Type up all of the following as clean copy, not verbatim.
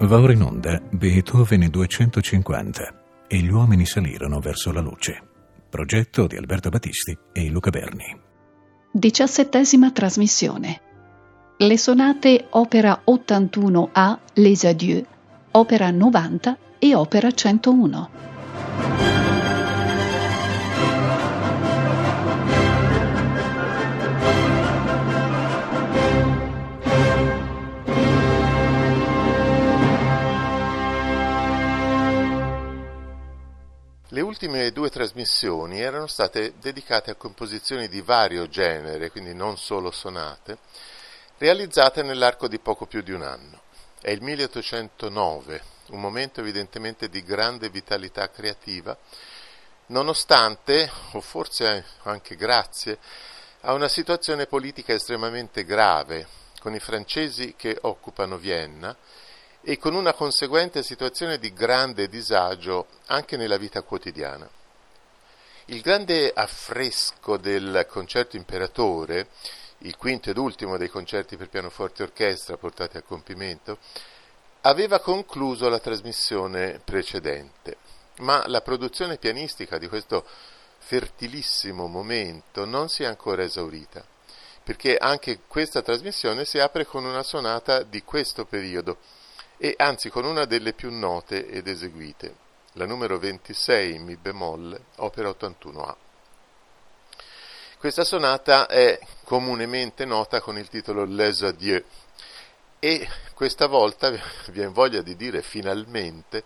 Va ora in onda Beethoven 250 e gli uomini salirono verso la luce. Progetto di Alberto Battisti e Luca Berni. 17ª trasmissione. Le sonate opera 81a, Les Adieux, opera 90 e opera 101. Le ultime due trasmissioni erano state dedicate a composizioni di vario genere, quindi non solo sonate, realizzate nell'arco di poco più di un anno. È il 1809, un momento evidentemente di grande vitalità creativa, nonostante, o forse anche grazie, a una situazione politica estremamente grave, con i francesi che occupano Vienna, e con una conseguente situazione di grande disagio anche nella vita quotidiana. Il grande affresco del Concerto Imperatore, il quinto ed ultimo dei concerti per pianoforte e orchestra portati a compimento, aveva concluso la trasmissione precedente, ma la produzione pianistica di questo fertilissimo momento non si è ancora esaurita, perché anche questa trasmissione si apre con una sonata di questo periodo, e anzi con una delle più note ed eseguite, la numero 26 in mi bemolle, opera 81a. Questa sonata è comunemente nota con il titolo Les Adieux, e questa volta, vi invoglia di dire finalmente,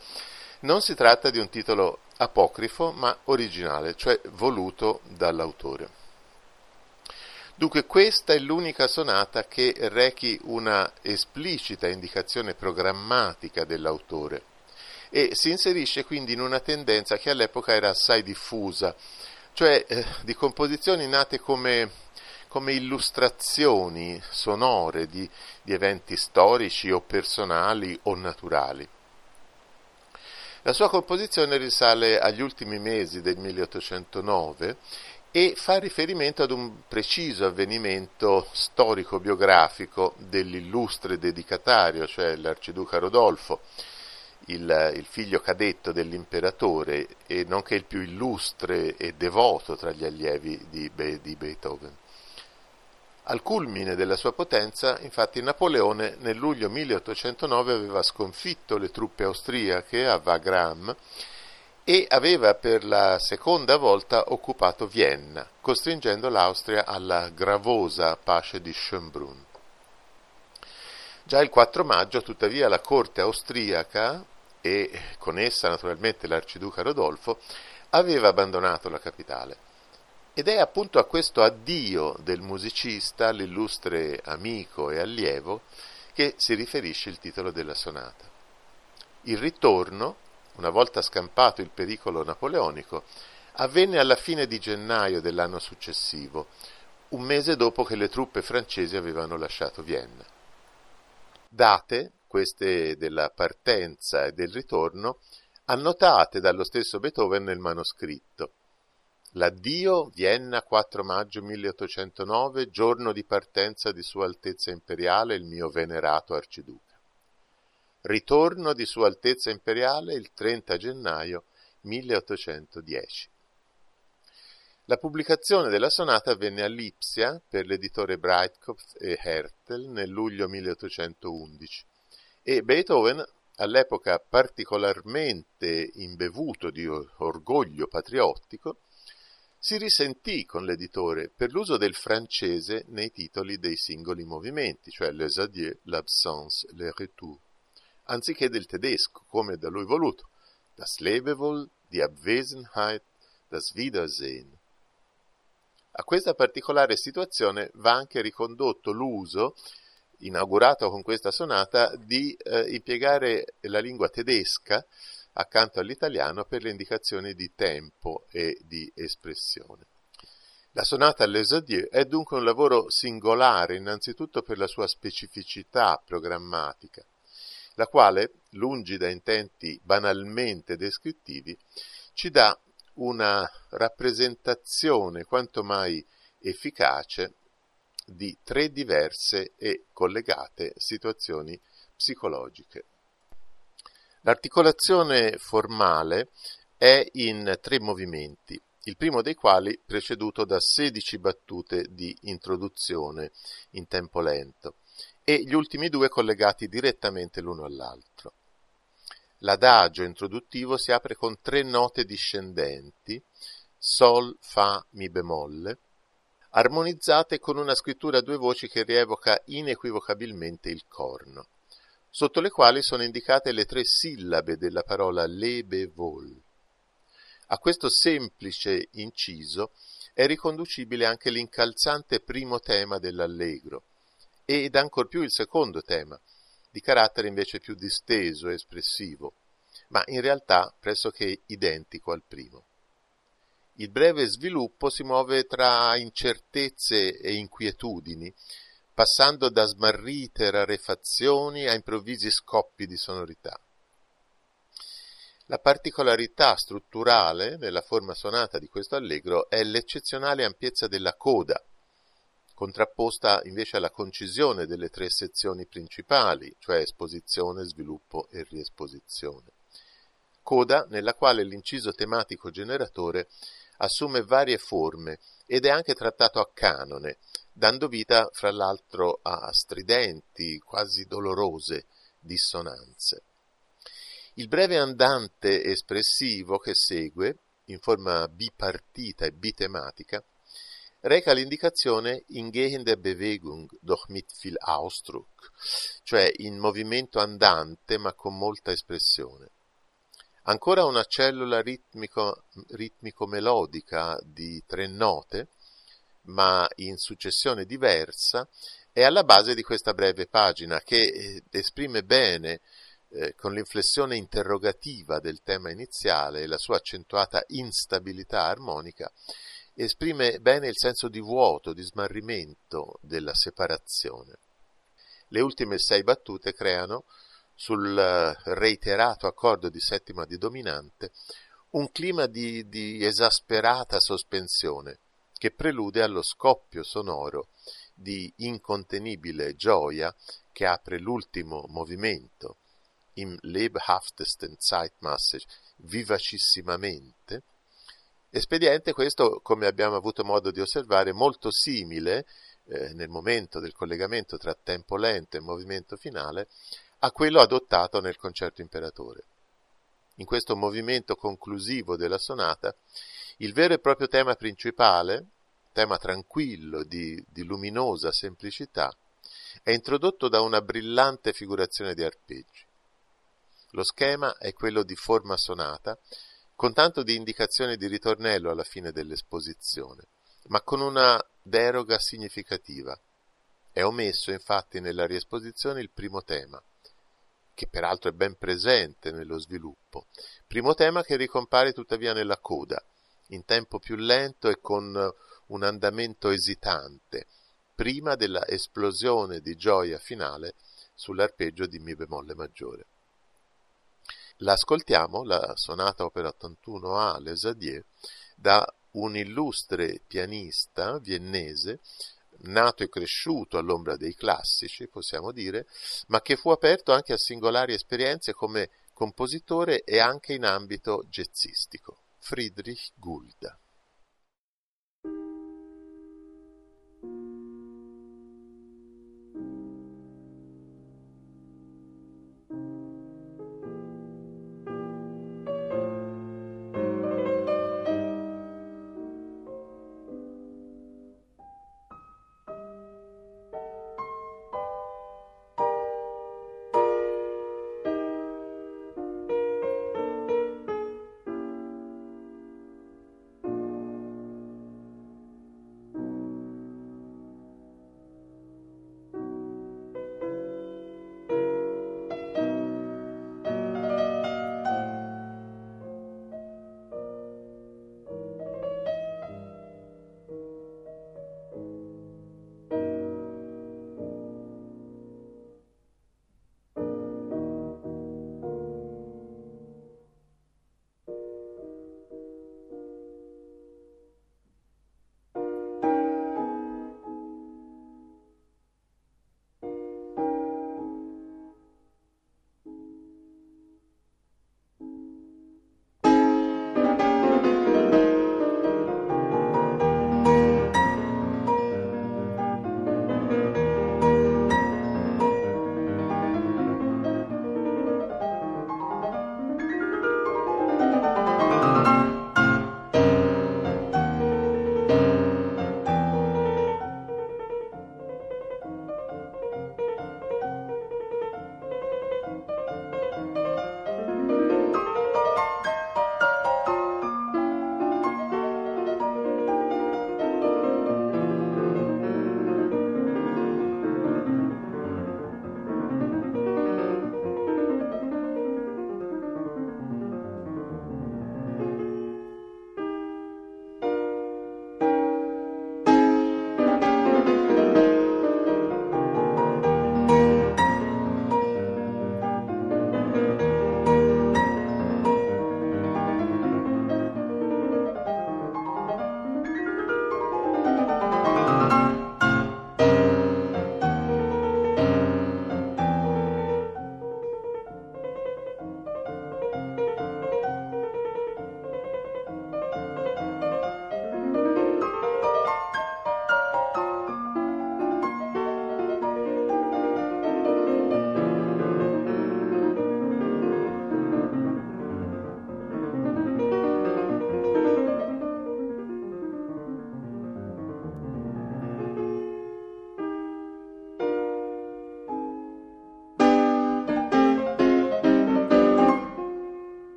non si tratta di un titolo apocrifo ma originale, cioè voluto dall'autore. Dunque questa è l'unica sonata che rechi una esplicita indicazione programmatica dell'autore e si inserisce quindi in una tendenza che all'epoca era assai diffusa, cioè di composizioni nate come illustrazioni sonore di eventi storici o personali o naturali. La sua composizione risale agli ultimi mesi del 1809 e fa riferimento ad un preciso avvenimento storico-biografico dell'illustre dedicatario, cioè l'arciduca Rodolfo, il figlio cadetto dell'imperatore e nonché il più illustre e devoto tra gli allievi di Beethoven. Al culmine della sua potenza, infatti, Napoleone nel luglio 1809 aveva sconfitto le truppe austriache a Wagram e aveva per la seconda volta occupato Vienna, costringendo l'Austria alla gravosa pace di Schönbrunn. Già il 4 maggio, tuttavia, la corte austriaca, e con essa naturalmente l'arciduca Rodolfo, aveva abbandonato la capitale. Ed è appunto a questo addio del musicista, l'illustre amico e allievo, che si riferisce il titolo della sonata. Il ritorno, una volta scampato il pericolo napoleonico, avvenne alla fine di gennaio dell'anno successivo, un mese dopo che le truppe francesi avevano lasciato Vienna. Date, queste della partenza e del ritorno, annotate dallo stesso Beethoven nel manoscritto. L'addio, Vienna, 4 maggio 1809, giorno di partenza di Sua Altezza Imperiale, il mio venerato arciduca. Ritorno di Sua Altezza Imperiale il 30 gennaio 1810. La pubblicazione della sonata avvenne a Lipsia per l'editore Breitkopf e Härtel nel luglio 1811 e Beethoven, all'epoca particolarmente imbevuto di orgoglio patriottico, si risentì con l'editore per l'uso del francese nei titoli dei singoli movimenti, cioè les adieux, l'absence, le retour, anziché del tedesco, come da lui voluto, das Lebewohl, die Abwesenheit, das Wiedersehen. A questa particolare situazione va anche ricondotto l'uso, inaugurato con questa sonata, di impiegare la lingua tedesca accanto all'italiano per le indicazioni di tempo e di espressione. La sonata Les Adieux è dunque un lavoro singolare, innanzitutto per la sua specificità programmatica, la quale, lungi da intenti banalmente descrittivi, ci dà una rappresentazione quanto mai efficace di 3 diverse e collegate situazioni psicologiche. L'articolazione formale è in 3 movimenti, il primo dei quali preceduto da 16 battute di introduzione in tempo lento e gli ultimi 2 collegati direttamente l'uno all'altro. L'adagio introduttivo si apre con 3 note discendenti, sol, fa, mi bemolle, armonizzate con una scrittura a 2 voci che rievoca inequivocabilmente il corno, sotto le quali sono indicate le 3 sillabe della parola lebevol. A questo semplice inciso è riconducibile anche l'incalzante primo tema dell'allegro, ed ancor più il secondo tema, di carattere invece più disteso e espressivo, ma in realtà pressoché identico al primo. Il breve sviluppo si muove tra incertezze e inquietudini, passando da smarrite rarefazioni a improvvisi scoppi di sonorità. La particolarità strutturale della forma sonata di questo allegro è l'eccezionale ampiezza della coda, contrapposta invece alla concisione delle 3 sezioni principali, cioè esposizione, sviluppo e riesposizione. Coda nella quale l'inciso tematico generatore assume varie forme ed è anche trattato a canone, dando vita fra l'altro a stridenti, quasi dolorose dissonanze. Il breve andante espressivo che segue, in forma bipartita e bitematica, reca l'indicazione in gehender Bewegung, doch mit viel Ausdruck, cioè in movimento andante ma con molta espressione. Ancora una cellula ritmico-melodica di 3 note, ma in successione diversa, è alla base di questa breve pagina che esprime bene, con l'inflessione interrogativa del tema iniziale e la sua accentuata instabilità armonica, esprime bene il senso di vuoto, di smarrimento della separazione. Le ultime 6 battute creano, sul reiterato accordo di settima di dominante, un clima di esasperata sospensione che prelude allo scoppio sonoro di incontenibile gioia che apre l'ultimo movimento, im lebhaftesten Zeitmasse, vivacissimamente. Espediente questo, come abbiamo avuto modo di osservare, molto simile, nel momento del collegamento tra tempo lento e movimento finale, a quello adottato nel Concerto Imperatore. In questo movimento conclusivo della sonata, il vero e proprio tema principale, tema tranquillo di luminosa semplicità, è introdotto da una brillante figurazione di arpeggi. Lo schema è quello di forma sonata, con tanto di indicazione di ritornello alla fine dell'esposizione, ma con una deroga significativa. È omesso infatti nella riesposizione il primo tema, che peraltro è ben presente nello sviluppo, primo tema che ricompare tuttavia nella coda, in tempo più lento e con un andamento esitante, prima della esplosione di gioia finale sull'arpeggio di Mi bemolle maggiore. L'ascoltiamo, la sonata op. 81a Les Adieux, da un illustre pianista viennese, nato e cresciuto all'ombra dei classici, possiamo dire, ma che fu aperto anche a singolari esperienze come compositore e anche in ambito jazzistico. Friedrich Gulda.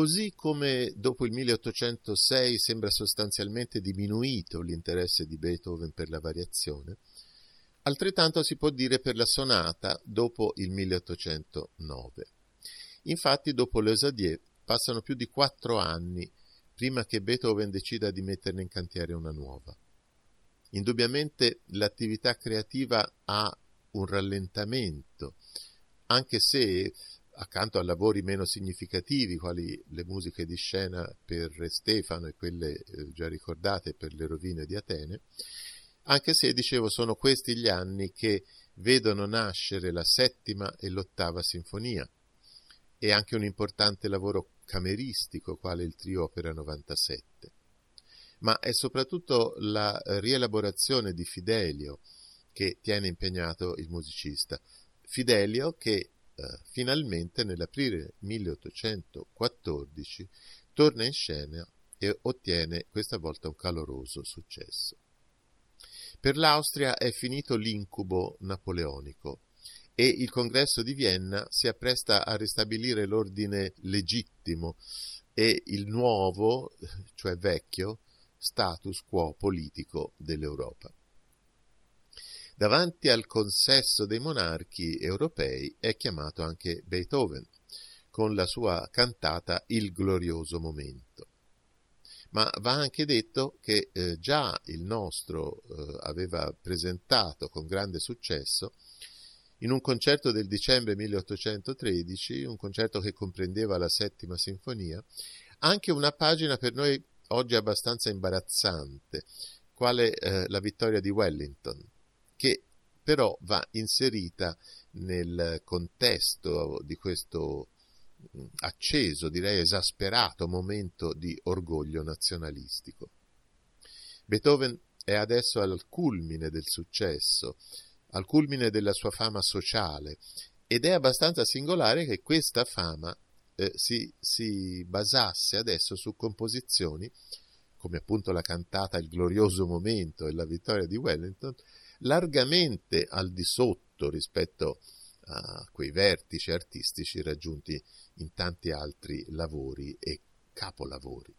Così come dopo il 1806 sembra sostanzialmente diminuito l'interesse di Beethoven per la variazione, altrettanto si può dire per la sonata dopo il 1809. Infatti dopo Les Adieux passano più di 4 anni prima che Beethoven decida di metterne in cantiere una nuova. Indubbiamente l'attività creativa ha un rallentamento, anche se accanto a lavori meno significativi, quali le musiche di scena per Re Stefano e quelle già ricordate per Le rovine di Atene, anche se, dicevo, sono questi gli anni che vedono nascere la 7ª e l'8ª sinfonia, e anche un importante lavoro cameristico, quale il trio opera 97. Ma è soprattutto la rielaborazione di Fidelio che tiene impegnato il musicista. Fidelio che finalmente nell'aprile 1814 torna in scena e ottiene questa volta un caloroso successo. Per l'Austria è finito l'incubo napoleonico e il Congresso di Vienna si appresta a ristabilire l'ordine legittimo e il nuovo, cioè vecchio, status quo politico dell'Europa. Davanti al consesso dei monarchi europei è chiamato anche Beethoven, con la sua cantata Il glorioso momento. Ma va anche detto che già il nostro aveva presentato con grande successo, in un concerto del dicembre 1813, un concerto che comprendeva la 7ª sinfonia, anche una pagina per noi oggi abbastanza imbarazzante, quale La vittoria di Wellington, che però va inserita nel contesto di questo acceso, direi esasperato, momento di orgoglio nazionalistico. Beethoven è adesso al culmine del successo, al culmine della sua fama sociale, ed è abbastanza singolare che questa fama si basasse adesso su composizioni, come appunto la cantata Il glorioso momento e La vittoria di Wellington, largamente al di sotto rispetto a quei vertici artistici raggiunti in tanti altri lavori e capolavori.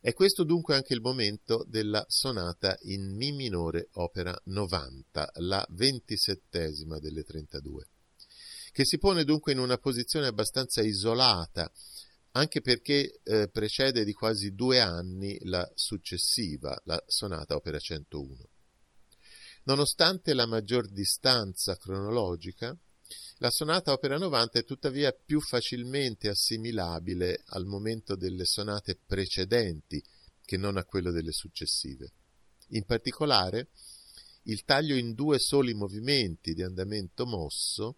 È questo dunque anche il momento della sonata in Mi minore opera 90, la 27ª delle 32, che si pone dunque in una posizione abbastanza isolata, anche perché precede di quasi 2 anni la successiva, la sonata opera 101. Nonostante la maggior distanza cronologica, la sonata opera 90 è tuttavia più facilmente assimilabile al momento delle sonate precedenti che non a quello delle successive. In particolare, il taglio in 2 soli movimenti di andamento mosso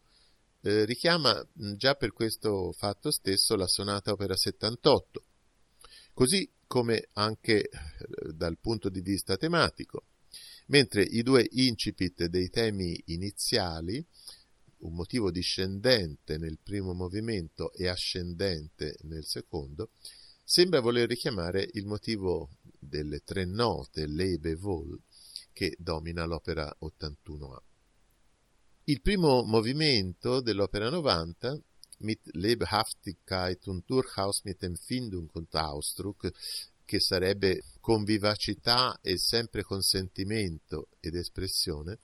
richiama già per questo fatto stesso la sonata opera 78, così come anche dal punto di vista tematico, mentre i 2 incipit dei temi iniziali, un motivo discendente nel primo movimento e ascendente nel secondo, sembra voler richiamare il motivo delle 3 note, l'Ebevol, che domina l'opera 81a. Il primo movimento dell'opera 90, Mit Lebhaftigkeit und durchaus mit Empfindung und Ausdruck, che sarebbe con vivacità e sempre con sentimento ed espressione,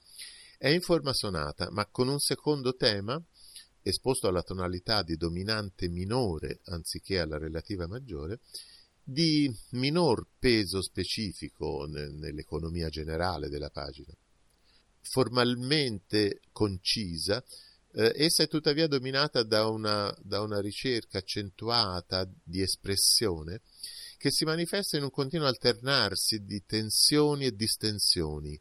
è in forma sonata, ma con un secondo tema, esposto alla tonalità di dominante minore anziché alla relativa maggiore, di minor peso specifico nell'economia generale della pagina. Formalmente concisa, essa è tuttavia dominata da una ricerca accentuata di espressione che si manifesta in un continuo alternarsi di tensioni e distensioni,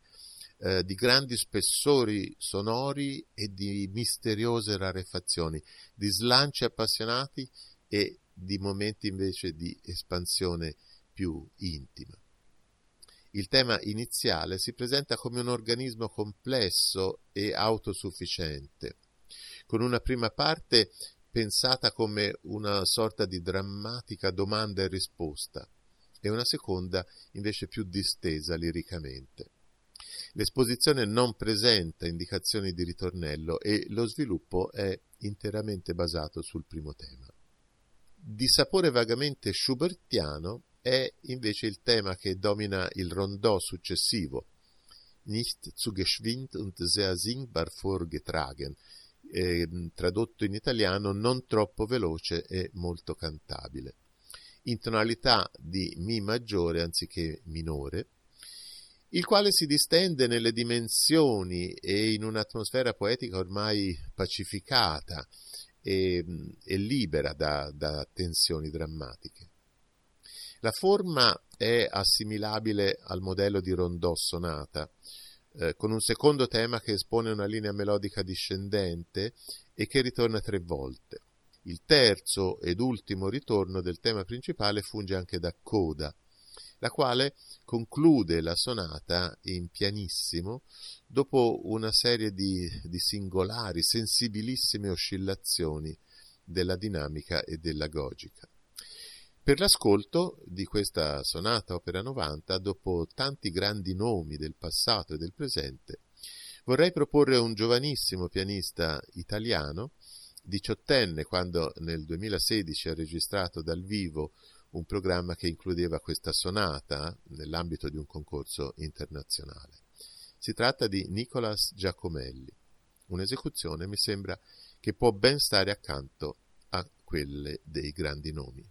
di grandi spessori sonori e di misteriose rarefazioni, di slanci appassionati e di momenti invece di espansione più intima. Il tema iniziale si presenta come un organismo complesso e autosufficiente, con una prima parte pensata come una sorta di drammatica domanda e risposta, e una seconda invece più distesa liricamente. L'esposizione non presenta indicazioni di ritornello e lo sviluppo è interamente basato sul primo tema. Di sapore vagamente schubertiano è invece il tema che domina il rondò successivo, nicht zu geschwind und sehr singbar vorgetragen, tradotto in italiano non troppo veloce e molto cantabile, in tonalità di mi maggiore anziché minore, il quale si distende nelle dimensioni e in un'atmosfera poetica ormai pacificata e libera da tensioni drammatiche. La forma è assimilabile al modello di rondò sonata, con un secondo tema che espone una linea melodica discendente e che ritorna tre volte. Il terzo ed ultimo ritorno del tema principale funge anche da coda, la quale conclude la sonata in pianissimo dopo una serie di singolari, sensibilissime oscillazioni della dinamica e dell'agogica. Per l'ascolto di questa sonata opera 90, dopo tanti grandi nomi del passato e del presente, vorrei proporre un giovanissimo pianista italiano, 18enne quando nel 2016 ha registrato dal vivo un programma che includeva questa sonata nell'ambito di un concorso internazionale. Si tratta di Nicolas Giacomelli, un'esecuzione mi sembra che può ben stare accanto a quelle dei grandi nomi.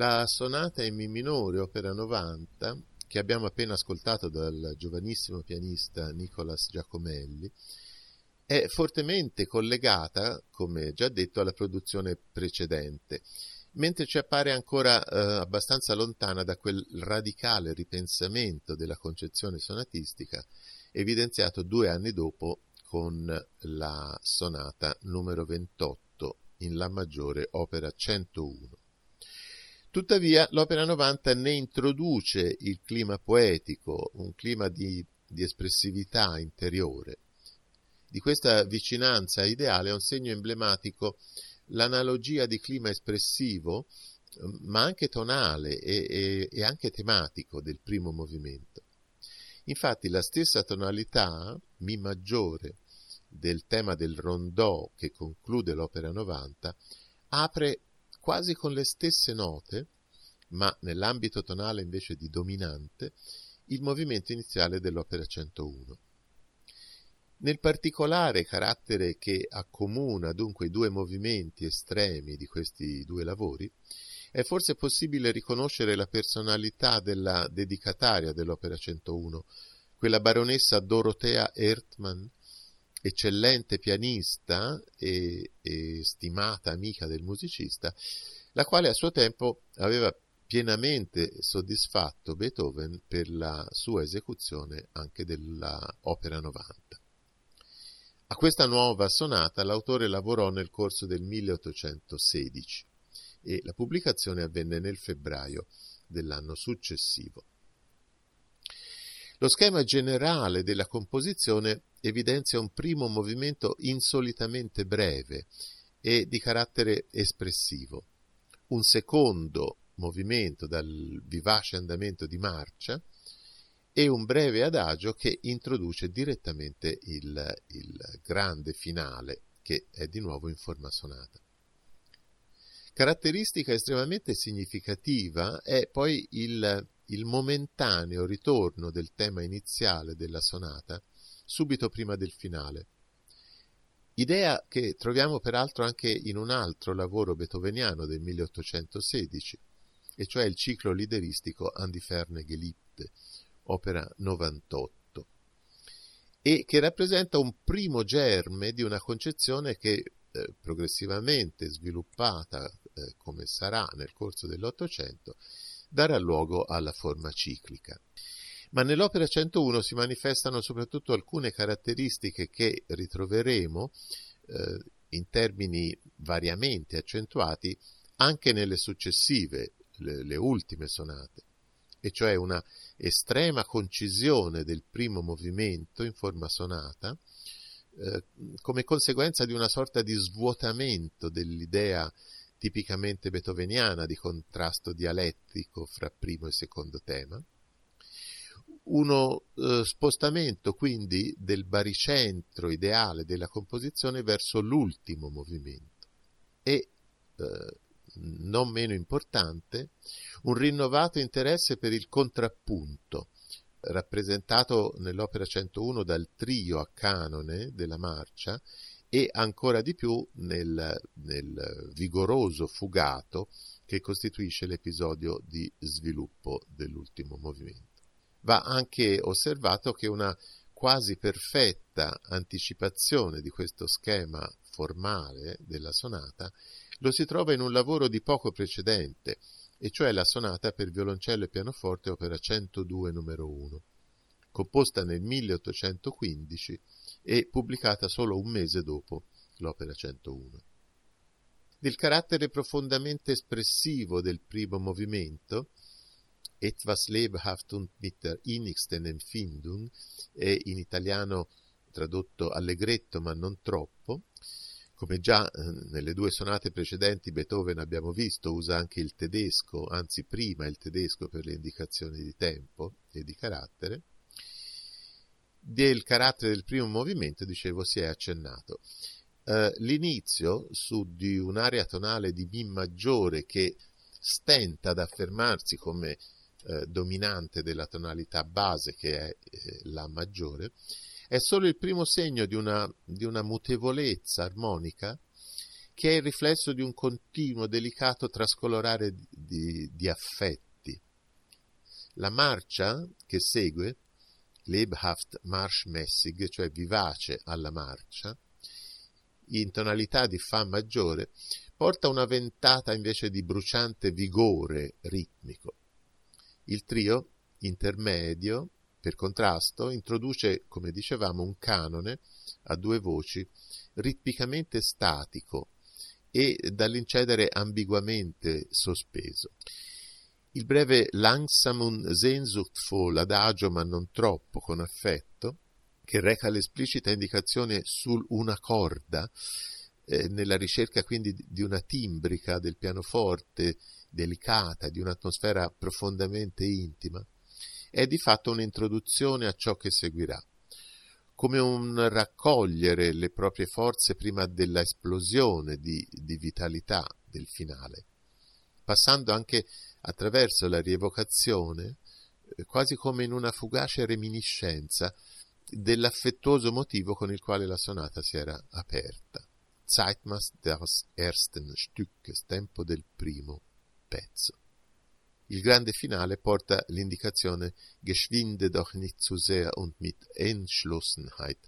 La sonata in mi minore, opera 90, che abbiamo appena ascoltato dal giovanissimo pianista Nicolas Giacomelli, è fortemente collegata, come già detto, alla produzione precedente, mentre ci appare ancora abbastanza lontana da quel radicale ripensamento della concezione sonatistica evidenziato 2 anni dopo con la sonata numero 28 in La maggiore, opera 101. Tuttavia l'opera 90 ne introduce il clima poetico, un clima di espressività interiore. Di questa vicinanza ideale è un segno emblematico l'analogia di clima espressivo, ma anche tonale e anche tematico del primo movimento. Infatti la stessa tonalità, mi maggiore, del tema del rondò che conclude l'opera 90, apre quasi con le stesse note, ma nell'ambito tonale invece di dominante, il movimento iniziale dell'opera 101. Nel particolare carattere che accomuna dunque i due movimenti estremi di questi due lavori, è forse possibile riconoscere la personalità della dedicataria dell'opera 101, quella baronessa Dorothea Ertmann, eccellente pianista e stimata amica del musicista, la quale a suo tempo aveva pienamente soddisfatto Beethoven per la sua esecuzione anche dell'opera 90. A questa nuova sonata l'autore lavorò nel corso del 1816 e la pubblicazione avvenne nel febbraio dell'anno successivo. Lo schema generale della composizione evidenzia un primo movimento insolitamente breve e di carattere espressivo, un secondo movimento dal vivace andamento di marcia e un breve adagio che introduce direttamente il grande finale, che è di nuovo in forma sonata. Caratteristica estremamente significativa è poi il momentaneo ritorno del tema iniziale della sonata subito prima del finale, idea che troviamo peraltro anche in un altro lavoro beethoveniano del 1816, e cioè il ciclo lideristico Andiferne Gelitte, opera 98, e che rappresenta un primo germe di una concezione che progressivamente sviluppata come sarà nel corso dell'Ottocento, darà luogo alla forma ciclica. Ma nell'opera 101 si manifestano soprattutto alcune caratteristiche che ritroveremo in termini variamente accentuati anche nelle successive, le ultime sonate, e cioè una estrema concisione del primo movimento in forma sonata, come conseguenza di una sorta di svuotamento dell'idea tipicamente beethoveniana di contrasto dialettico fra primo e secondo tema, uno spostamento quindi del baricentro ideale della composizione verso l'ultimo movimento e non meno importante, un rinnovato interesse per il contrappunto, rappresentato nell'opera 101 dal trio a canone della marcia e ancora di più nel vigoroso fugato che costituisce l'episodio di sviluppo dell'ultimo movimento. Va anche osservato che una quasi perfetta anticipazione di questo schema formale della sonata lo si trova in un lavoro di poco precedente, e cioè la sonata per violoncello e pianoforte opera 102 numero 1, composta nel 1815 e pubblicata solo un mese dopo l'opera 101. Del carattere profondamente espressivo del primo movimento, etwas lebhaft und mit der innigsten Empfindung, e in italiano tradotto allegretto ma non troppo, come già nelle due sonate precedenti Beethoven abbiamo visto, usa anche il tedesco, anzi prima il tedesco per le indicazioni di tempo e di carattere. Del carattere del primo movimento, dicevo, si è accennato. L'inizio su di un'area tonale di Mi maggiore che stenta ad affermarsi come dominante della tonalità base che è La maggiore, è solo il primo segno di una mutevolezza armonica che è il riflesso di un continuo, delicato trascolorare di affetti. La marcia che segue, lebhaft marschmäßig, cioè vivace alla marcia, in tonalità di fa maggiore, porta una ventata invece di bruciante vigore ritmico. Il trio intermedio, per contrasto, introduce, come dicevamo, un canone a due voci ritmicamente statico e dall'incedere ambiguamente sospeso. Il breve Langsam und sehnsuchtvoll, adagio ma non troppo, con affetto, che reca l'esplicita indicazione su una corda, nella ricerca quindi di una timbrica del pianoforte delicata, di un'atmosfera profondamente intima, è di fatto un'introduzione a ciò che seguirà, come un raccogliere le proprie forze prima della esplosione di vitalità del finale, passando anche attraverso la rievocazione, quasi come in una fugace reminiscenza dell'affettuoso motivo con il quale la sonata si era aperta. Zeitmaß des ersten Stückes, tempo del primo pezzo. Il grande finale porta l'indicazione Geschwinde doch nicht zu sehr und mit Entschlossenheit,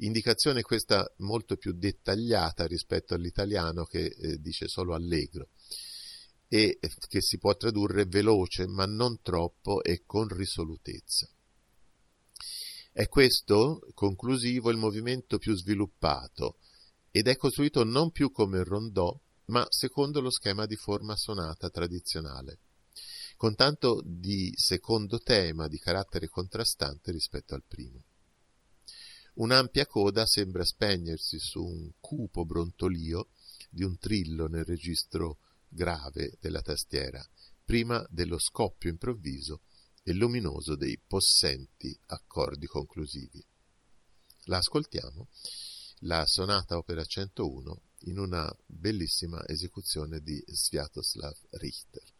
indicazione questa molto più dettagliata rispetto all'italiano che dice solo allegro, e che si può tradurre veloce ma non troppo e con risolutezza. È questo, conclusivo, il movimento più sviluppato ed è costruito non più come rondò ma secondo lo schema di forma sonata tradizionale, con tanto di secondo tema di carattere contrastante rispetto al primo. Un'ampia coda sembra spegnersi su un cupo brontolio di un trillo nel registro grave della tastiera, prima dello scoppio improvviso e luminoso dei possenti accordi conclusivi. La ascoltiamo, la sonata opera 101, in una bellissima esecuzione di Sviatoslav Richter.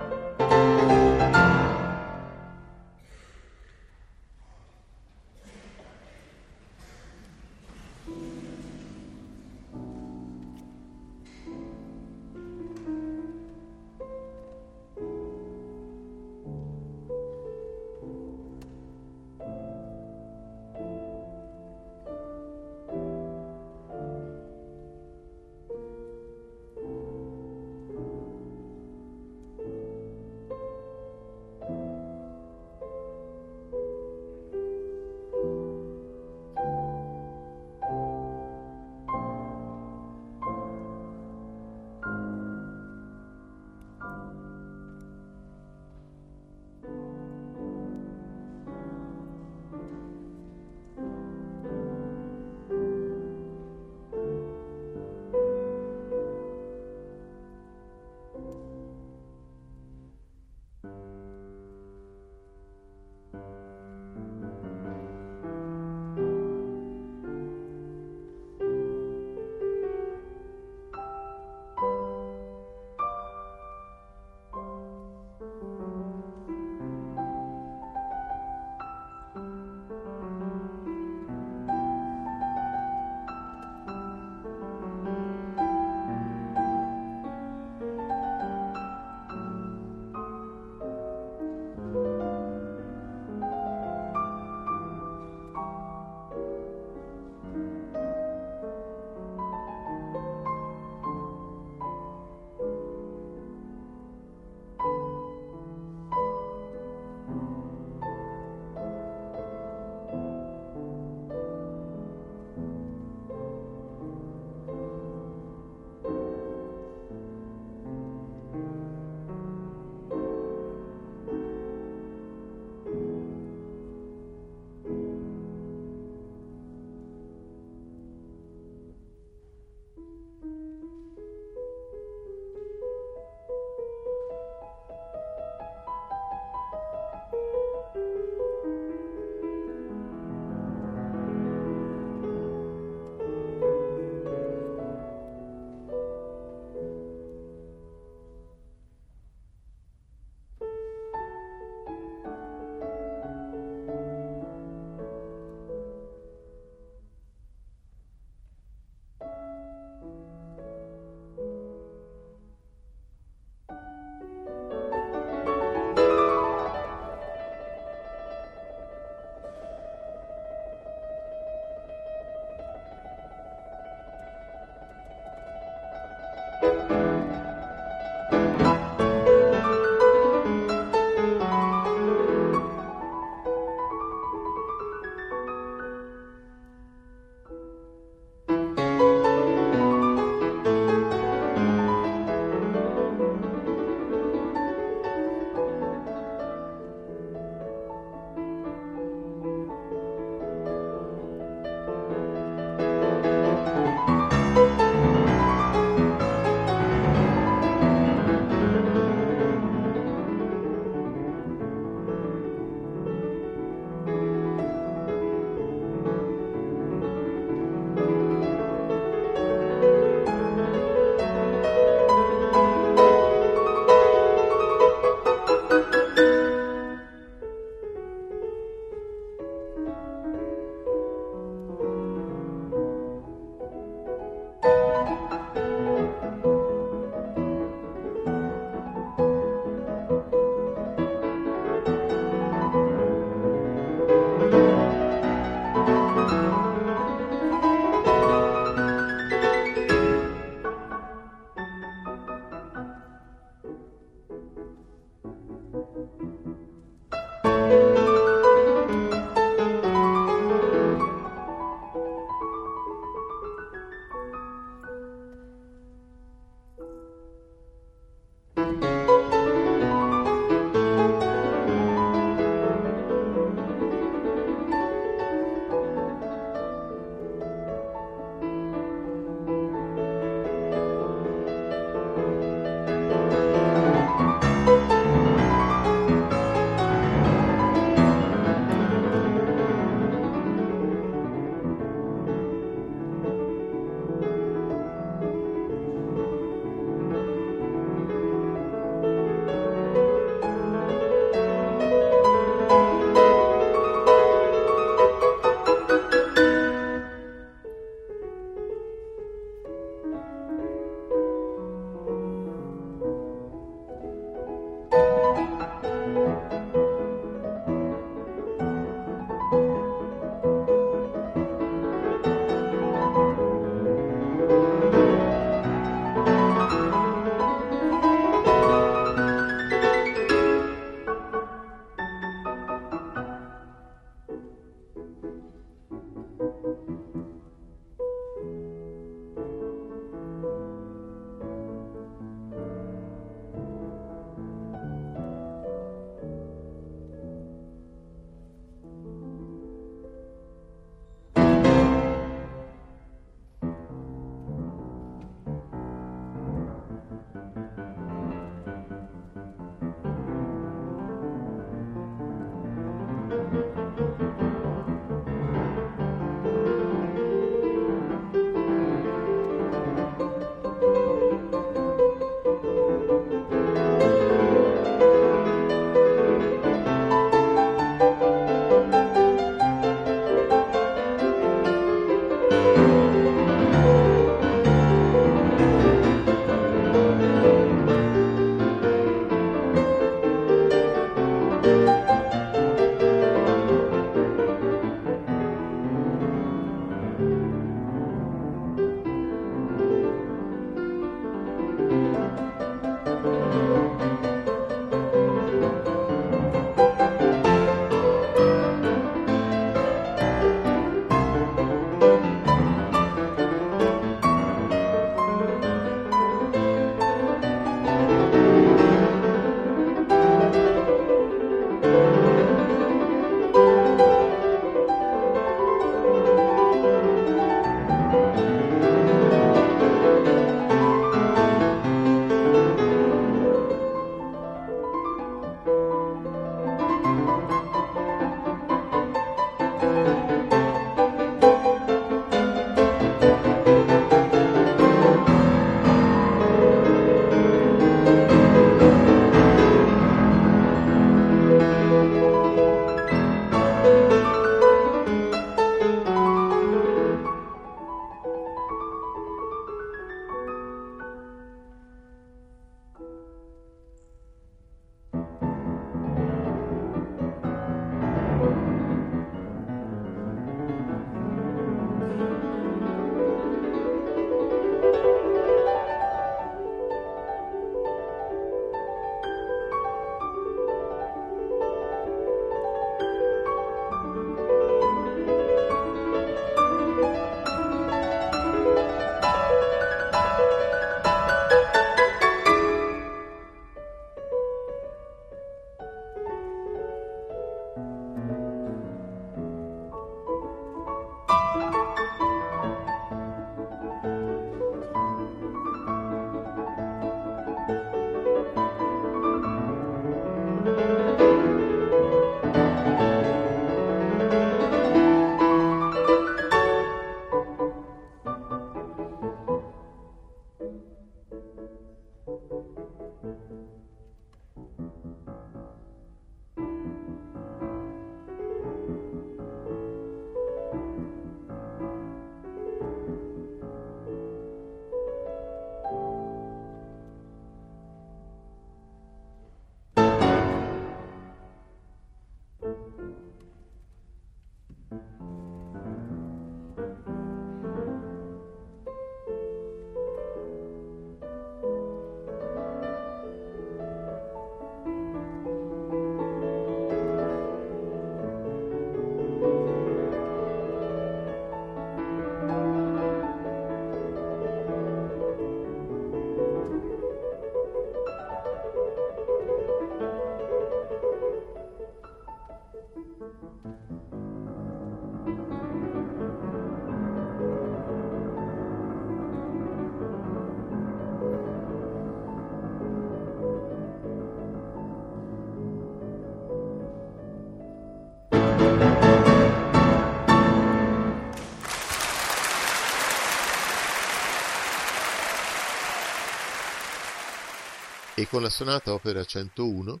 e con la sonata opera 101,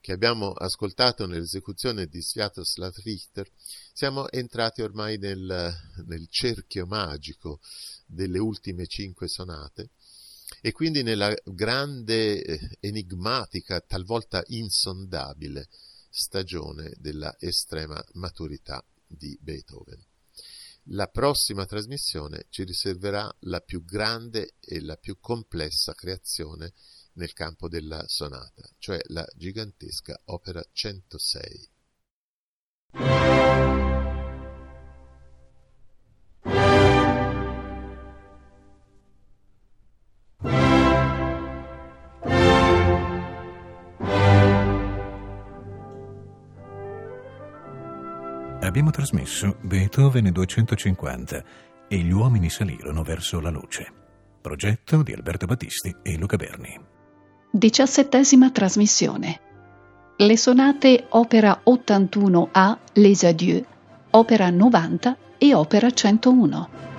che abbiamo ascoltato nell'esecuzione di Sviatoslav Richter, siamo entrati ormai nel cerchio magico delle ultime 5 sonate e quindi nella grande, enigmatica, talvolta insondabile stagione della estrema maturità di Beethoven. La prossima trasmissione ci riserverà la più grande e la più complessa creazione nel campo della sonata, cioè la gigantesca opera 106. Abbiamo trasmesso Beethoven 250 e gli uomini salirono verso la luce. Progetto di Alberto Battisti e Luca Berni. 17ª trasmissione. Le sonate opera 81a, Les Adieux, opera 90 e opera 101.